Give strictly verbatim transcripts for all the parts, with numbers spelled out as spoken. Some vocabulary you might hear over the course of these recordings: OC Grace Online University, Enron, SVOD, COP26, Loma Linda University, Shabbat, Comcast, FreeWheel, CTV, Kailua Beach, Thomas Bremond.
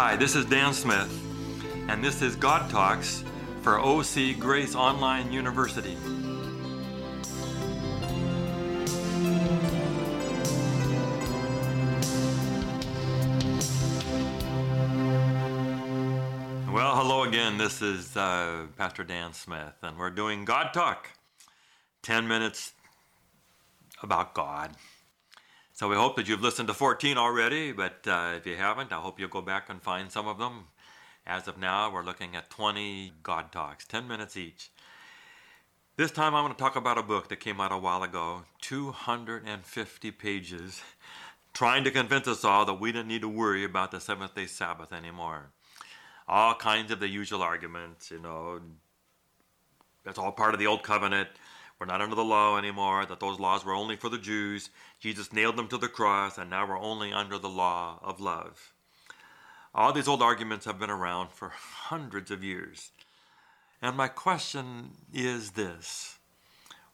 Hi, this is Dan Smith, and this is God Talks for O C Grace Online University. Well, hello again. This is uh, Pastor Dan Smith, and we're doing God Talk, ten minutes about God. So we hope that you've listened to fourteen already, but uh, if you haven't, I hope you'll go back and find some of them. As of now, we're looking at twenty God Talks, ten minutes each. This time I'm going to talk about a book that came out a while ago, two hundred fifty pages, trying to convince us all that we didn't need to worry about the seventh-day Sabbath anymore. All kinds of the usual arguments, you know, that's all part of the Old Covenant. We're not under the law anymore, that those laws were only for the Jews. Jesus nailed them to the cross, and now we're only under the law of love. All these old arguments have been around for hundreds of years. And my question is this: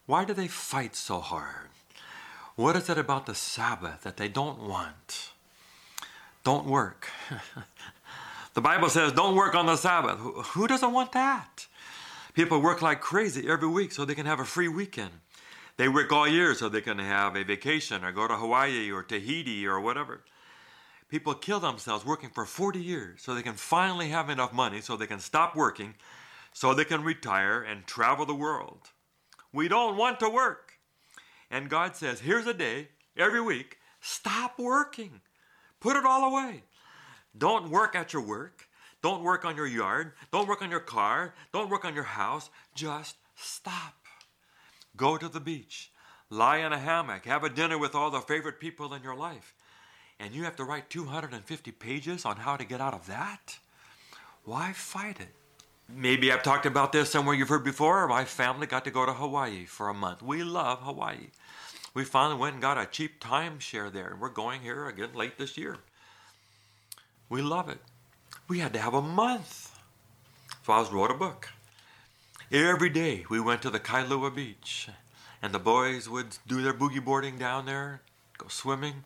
why do they fight so hard? What is it about the Sabbath that they don't want? Don't work. The Bible says don't work on the Sabbath. Who doesn't want that? People work like crazy every week so they can have a free weekend. They work all year so they can have a vacation or go to Hawaii or Tahiti or whatever. People kill themselves working for forty years so they can finally have enough money so they can stop working, so they can retire and travel the world. We don't want to work. And God says, here's a day every week, stop working. Put it all away. Don't work at your work. Don't work on your yard. Don't work on your car. Don't work on your house. Just stop. Go to the beach. Lie in a hammock. Have a dinner with all the favorite people in your life. And you have to write two hundred fifty pages on how to get out of that? Why fight it? Maybe I've talked about this somewhere you've heard before. My family got to go to Hawaii for a month. We love Hawaii. We finally went and got a cheap timeshare there. And we're going here again late this year. We love it. We had to have a month. So I wrote a book. Every day we went to the Kailua Beach, and the boys would do their boogie boarding down there, go swimming.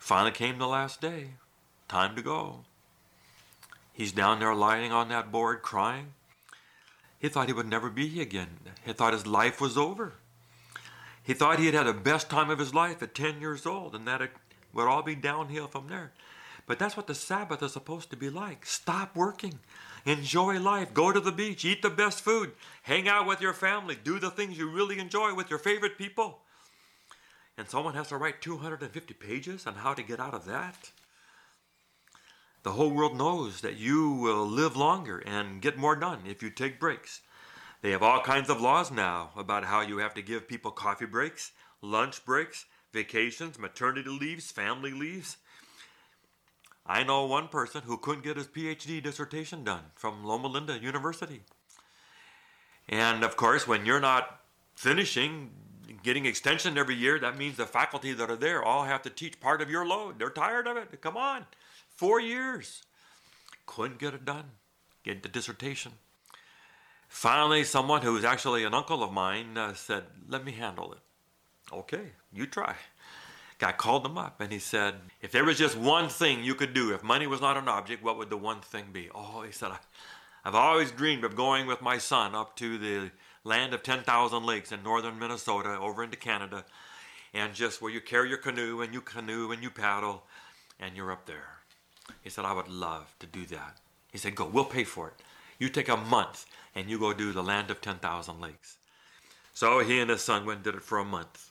Finally came the last day. Time to go. He's down there lying on that board crying. He thought he would never be again. He thought his life was over. He thought he had had the best time of his life at ten years old, and that it would all be downhill from there. But that's what the Sabbath is supposed to be like. Stop working. Enjoy life. Go to the beach. Eat the best food. Hang out with your family. Do the things you really enjoy with your favorite people. And someone has to write two hundred fifty pages on how to get out of that? The whole world knows that you will live longer and get more done if you take breaks. They have all kinds of laws now about how you have to give people coffee breaks, lunch breaks, vacations, maternity leaves, family leaves. I know one person who couldn't get his P H D dissertation done from Loma Linda University. And of course, when you're not finishing, getting extension every year, that means the faculty that are there all have to teach part of your load. They're tired of it. Come on. Four years. Couldn't get it done. Get the dissertation. Finally, someone who's actually an uncle of mine uh, said, let me handle it. Okay, you try. I called him up and he said, if there was just one thing you could do, if money was not an object, what would the one thing be? Oh, he said, I've always dreamed of going with my son up to the land of ten thousand lakes in northern Minnesota over into Canada, and just where you carry your canoe and you canoe and you paddle and you're up there. He said, I would love to do that. He said, go, we'll pay for it. You take a month and you go do the land of ten thousand lakes. So he and his son went and did it for a month.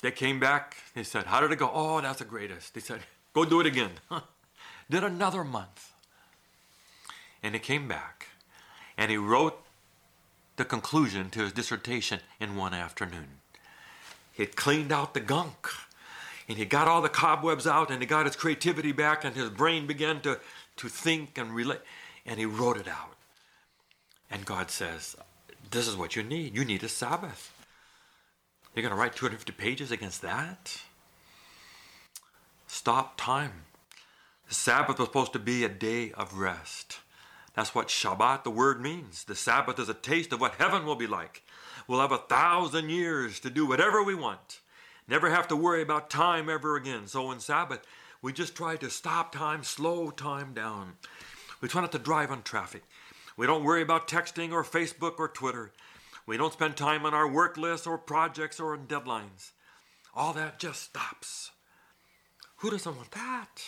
They came back. They said, how did it go? Oh, that's the greatest. They said, go do it again. Did another month. And he came back. And he wrote the conclusion to his dissertation in one afternoon. He had cleaned out the gunk. And he got all the cobwebs out. And he got his creativity back. And his brain began to, to think and relate. And he wrote it out. And God says, this is what you need. You need a Sabbath. You're going to write two hundred fifty pages against that? Stop time. The Sabbath was supposed to be a day of rest. That's what Shabbat, the word, means. The Sabbath is a taste of what heaven will be like. We'll have a thousand years to do whatever we want. Never have to worry about time ever again. So on Sabbath, We just try to stop time, slow time down. We try not to drive on traffic. We don't worry about texting or Facebook or Twitter. We don't spend time on our work lists or projects or on deadlines. All that just stops. Who doesn't want that?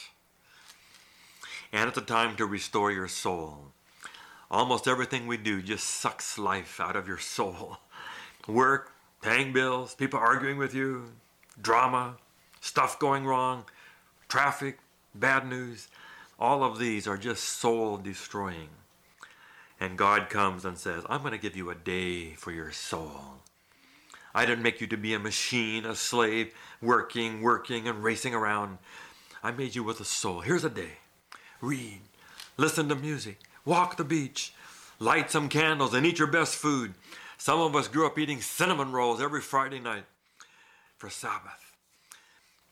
And it's a time to restore your soul. Almost everything we do just sucks life out of your soul. Work, paying bills, people arguing with you, drama, stuff going wrong, traffic, bad news. All of these are just soul destroying. And God comes and says, I'm going to give you a day for your soul. I didn't make you to be a machine, a slave, working, working, and racing around. I made you with a soul. Here's a day. Read, listen to music, walk the beach, light some candles, and eat your best food. Some of us grew up eating cinnamon rolls every Friday night for Sabbath.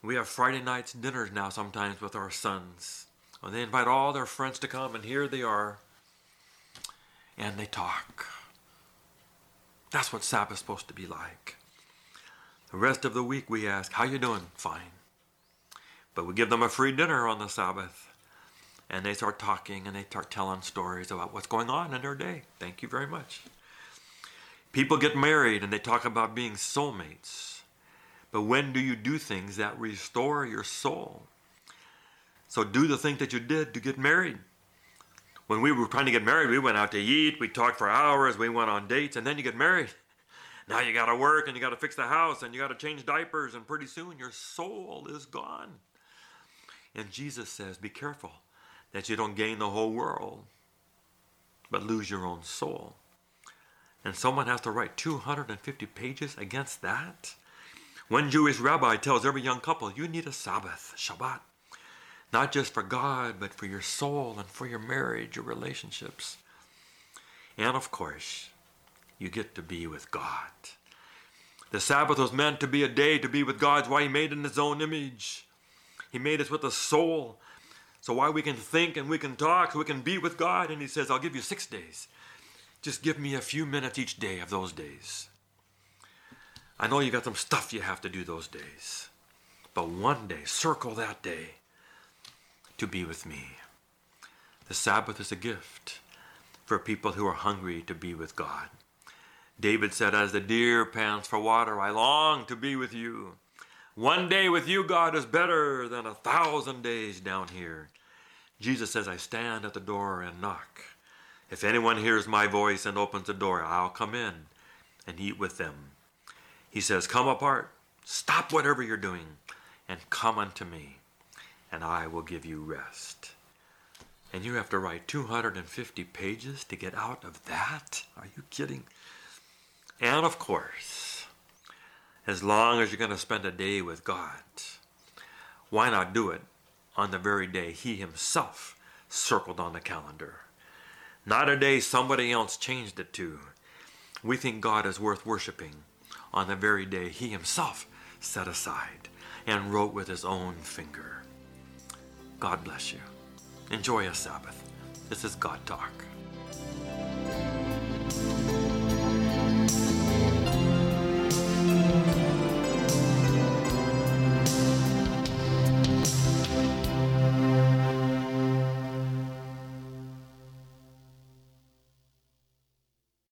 We have Friday nights dinners now sometimes with our sons. And they invite all their friends to come, and here they are, and they talk. That's what Sabbath is supposed to be like. The rest of the week we ask, how you doing? Fine. But we give them a free dinner on the Sabbath. And they start talking and they start telling stories about what's going on in their day. Thank you very much. People get married and they talk about being soulmates. But when do you do things that restore your soul? So do the thing that you did to get married. When we were trying to get married, we went out to eat, we talked for hours, we went on dates, and then you get married. Now you gotta work and you gotta fix the house and you gotta change diapers, and pretty soon your soul is gone. And Jesus says, be careful that you don't gain the whole world, but lose your own soul. And someone has to write two hundred fifty pages against that? One Jewish rabbi tells every young couple, you need a Sabbath, Shabbat, not just for God, but for your soul and for your marriage, your relationships. And of course, you get to be with God. The Sabbath was meant to be a day to be with God. That's why he made it in his own image. He made us with a soul. So why we can think and we can talk, we can be with God. And he says, I'll give you six days. Just give me a few minutes each day of those days. I know you got some stuff you have to do those days. But one day, circle that day to be with me. The Sabbath is a gift for people who are hungry to be with God. David said, as the deer pants for water, I long to be with you. One day with you, God, is better than a thousand days down here. Jesus says, I stand at the door and knock. If anyone hears my voice and opens the door, I'll come in and eat with them. He says, come apart, stop whatever you're doing, and come unto me, and I will give you rest. And you have to write two hundred fifty pages to get out of that? Are you kidding? And of course, as long as you're going to spend a day with God, why not do it on the very day he himself circled on the calendar? Not a day somebody else changed it to. We think God is worth worshiping on the very day he himself set aside and wrote with his own finger. God bless you. Enjoy a Sabbath. This is God Talk.